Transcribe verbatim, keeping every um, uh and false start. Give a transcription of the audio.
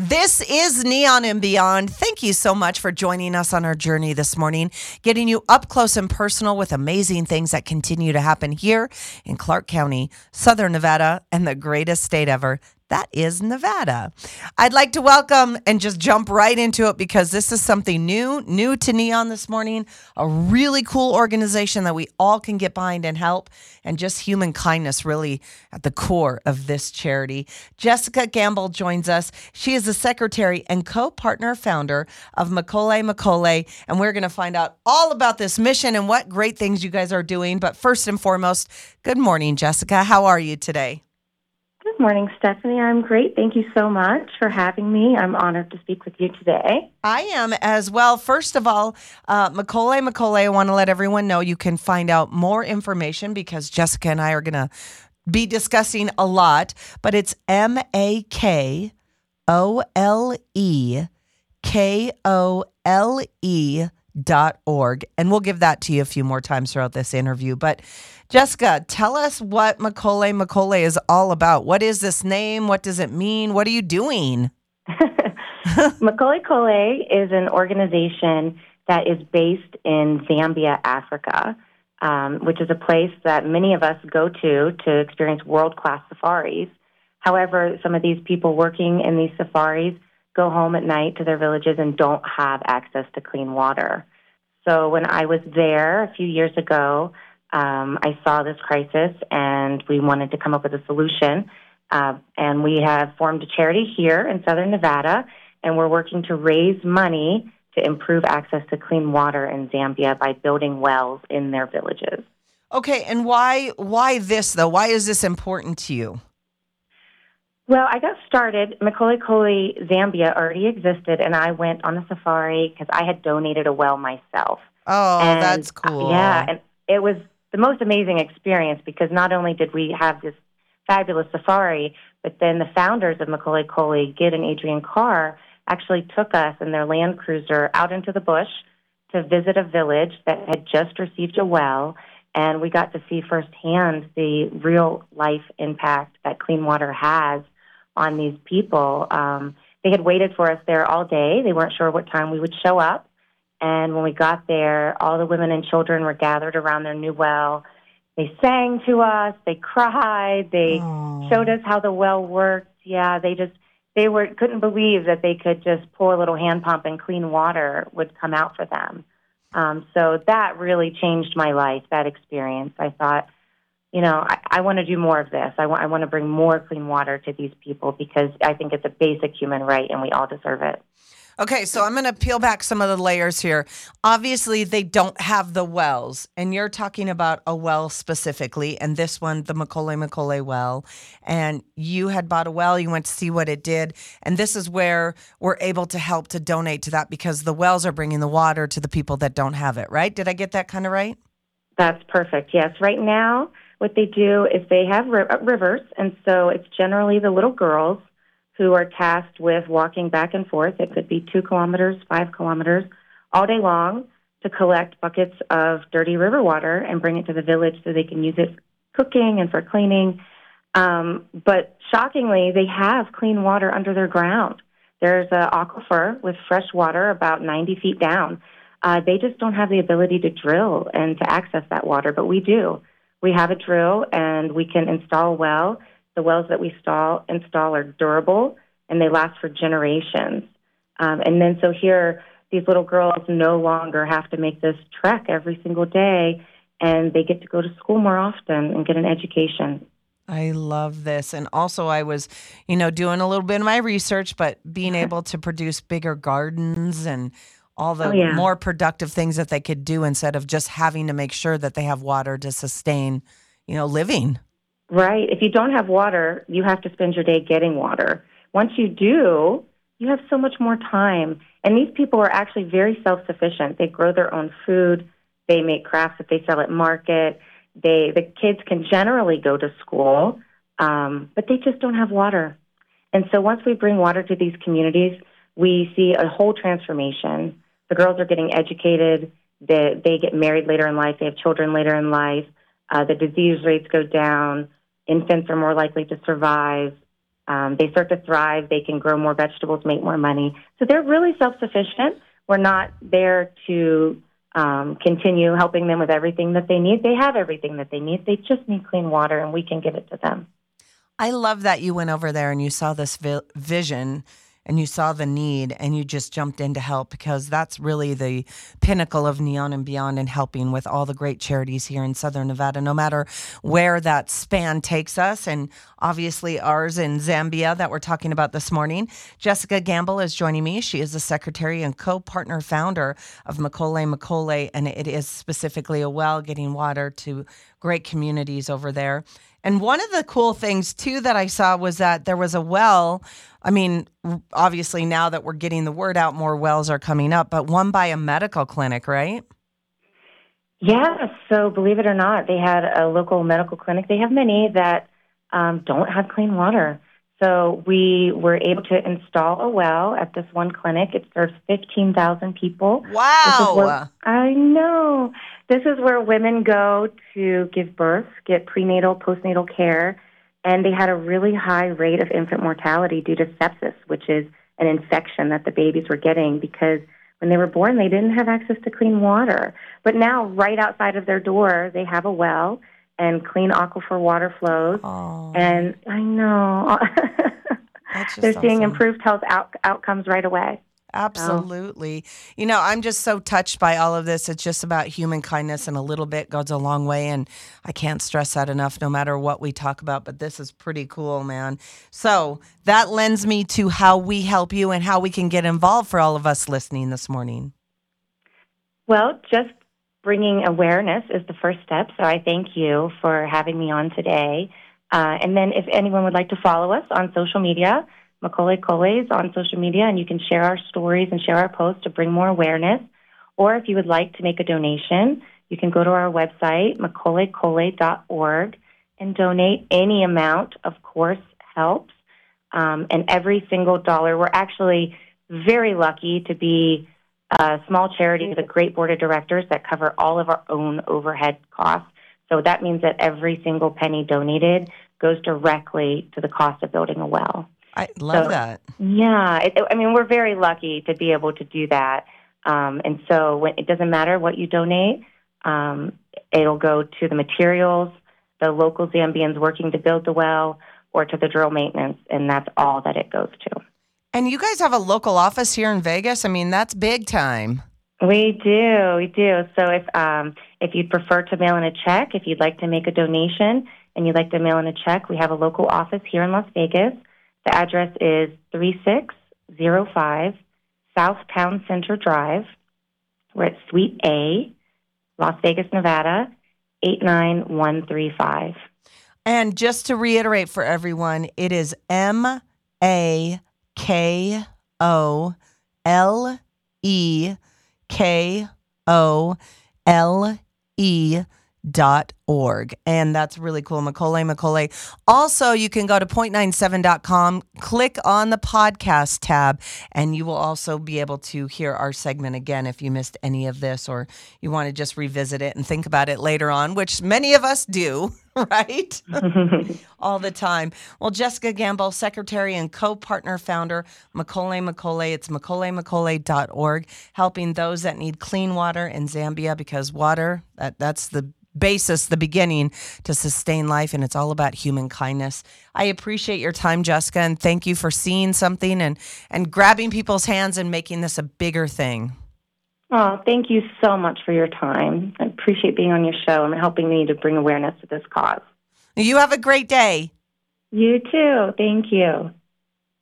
This is Neon and Beyond. Thank you so much for joining us on our journey this morning, getting you up close and personal with amazing things that continue to happen here in Clark County, Southern Nevada, and the greatest state ever. That is Nevada. I'd like to welcome and just jump right into it because this is something new, new to Neon this morning, a really cool organization that we all can get behind and help, and just human kindness really at the core of this charity. Jessica Gamble joins us. She is the secretary and co-partner founder of Makolekole, Makolekole, and we're going to find out all about this mission and what great things you guys are doing. But first and foremost, good morning, Jessica. How are you today? Good morning, Stephanie. I'm great. Thank you so much for having me. I'm honored to speak with you today. I am as well. First of all, uh, Makolekole, Makolekole, I want to let everyone know you can find out more information because Jessica and I are going to be discussing a lot, but it's M A K O L E K O L E dot org. And we'll give that to you a few more times throughout this interview. But Jessica, tell us what Makolekole, Makolekole is all about. What is this name? What does it mean? What are you doing? Makolekole is an organization that is based in Zambia, Africa, um, which is a place that many of us go to to experience world-class safaris. However, some of these people working in these safaris go home at night to their villages and don't have access to clean water. So when I was there a few years ago, um, I saw this crisis and we wanted to come up with a solution. Uh, and we have formed a charity here in Southern Nevada, and we're working to raise money to improve access to clean water in Zambia by building wells in their villages. Okay, and why why this, though? Why is this important to you? Well, I got started. Makolekole Zambia already existed, and I went on a safari because I had donated a well myself. Oh, and, that's cool. Yeah, and it was the most amazing experience because not only did we have this fabulous safari, but then the founders of Makolekole, Gid and Adrian Carr, actually took us and their Land Cruiser out into the bush to visit a village that had just received a well, and we got to see firsthand the real-life impact that clean water has on these people. Um, they had waited for us there all day. They weren't sure what time we would show up. And when we got there, all the women and children were gathered around their new well. They sang to us. They cried. They Aww. Showed us how the well worked. Yeah, they just, they were couldn't believe that they could just pull a little hand pump and clean water would come out for them. Um, so that really changed my life, that experience. I thought, you know, I, I want to do more of this. I, w- I want to bring more clean water to these people because I think it's a basic human right and we all deserve it. Okay, so I'm going to peel back some of the layers here. Obviously, they don't have the wells, and you're talking about a well specifically, and this one, the Makolekole Makolekole well, and you had bought a well, you went to see what it did, and this is where we're able to help to donate to that because the wells are bringing the water to the people that don't have it, right? Did I get that kind of right? That's perfect, yes. Right now, what they do is they have ri- rivers, and so it's generally the little girls who are tasked with walking back and forth. It could be two kilometers, five kilometers, all day long to collect buckets of dirty river water and bring it to the village so they can use it for cooking and for cleaning. Um, but shockingly, they have clean water under their ground. There's an aquifer with fresh water about ninety feet down. Uh, they just don't have the ability to drill and to access that water, but we do. We have a drill and we can install a well. The wells that we install, install are durable, and they last for generations. Um, and then so here, these little girls no longer have to make this trek every single day, and they get to go to school more often and get an education. I love this. And also I was, you know, doing a little bit of my research, but being able to produce bigger gardens and all the oh, yeah. more productive things that they could do instead of just having to make sure that they have water to sustain, you know, living. Right. If you don't have water, you have to spend your day getting water. Once you do, you have so much more time. And these people are actually very self-sufficient. They grow their own food. They make crafts that they sell at market. They the kids can generally go to school, um, but they just don't have water. And so once we bring water to these communities, we see a whole transformation. The girls are getting educated. They, they get married later in life. They have children later in life. Uh, the disease rates go down. Infants are more likely to survive. Um, they start to thrive. They can grow more vegetables, make more money. So they're really self-sufficient. We're not there to um, continue helping them with everything that they need. They have everything that they need. They just need clean water, and we can give it to them. I love that you went over there and you saw this vi- vision and you saw the need and you just jumped in to help, because that's really the pinnacle of Neon and Beyond and helping with all the great charities here in Southern Nevada, no matter where that span takes us, and obviously ours in Zambia that we're talking about this morning. Jessica Gamble is joining me. She is the secretary and co-partner founder of Makolekole Makolekole, and it is specifically a well getting water to great communities over there. And one of the cool things, too, that I saw was that there was a well. I mean, obviously, now that we're getting the word out, more wells are coming up, but one by a medical clinic, right? Yeah. So believe it or not, they had a local medical clinic. They have many that um, don't have clean water. So we were able to install a well at this one clinic. It serves fifteen thousand people. Wow. Where, I know. This is where women go to give birth, get prenatal, postnatal care, and they had a really high rate of infant mortality due to sepsis, which is an infection that the babies were getting because when they were born, they didn't have access to clean water. But now, right outside of their door, they have a well and clean aquifer water flows. Oh. And I know. They're seeing awesome. improved health out- outcomes right away. Absolutely. Oh. You know, I'm just so touched by all of this. It's just about human kindness, and a little bit goes a long way. And I can't stress that enough, no matter what we talk about. But this is pretty cool, man. So that lends me to how we help you and how we can get involved for all of us listening this morning. Well, just bringing awareness is the first step. So I thank you for having me on today. Uh, and then if anyone would like to follow us on social media, Makolekole is on social media, and you can share our stories and share our posts to bring more awareness. Or if you would like to make a donation, you can go to our website, makolekole dot org, and donate any amount. Of course, helps. Um, and every single dollar, we're actually very lucky to be a small charity with a great board of directors that cover all of our own overhead costs. So that means that every single penny donated goes directly to the cost of building a well. I love so, that. Yeah. It, I mean, we're very lucky to be able to do that. Um, and so when, it doesn't matter what you donate. Um, it'll go to the materials, the local Zambians working to build the well, or to the drill maintenance, and that's all that it goes to. And you guys have a local office here in Vegas? I mean, that's big time. We do. We do. So if, um, if you'd prefer to mail in a check, if you'd like to make a donation and you'd like to mail in a check, we have a local office here in Las Vegas. The address is thirty-six oh five South Town Center Drive. We're at Suite A, Las Vegas, Nevada, eight nine one three five. And just to reiterate for everyone, it is M A K O L E K O L E dot org. And that's really cool. Makolekole Makolekole. Also, you can go to point nine seven dot com, click on the podcast tab, and you will also be able to hear our segment again if you missed any of this, or you want to just revisit it and think about it later on, which many of us do, right? All the time. Well, Jessica Gamble, secretary and co-partner founder, Makolekole Makolekole. It's makolekole makolekole dot org, helping those that need clean water in Zambia, because water, that, that's the basis, the beginning to sustain life, and it's all about human kindness. I appreciate your time, Jessica, and thank you for seeing something and, and grabbing people's hands and making this a bigger thing. Oh, thank you so much for your time. I appreciate being on your show and helping me to bring awareness to this cause. You have a great day. You too. Thank you.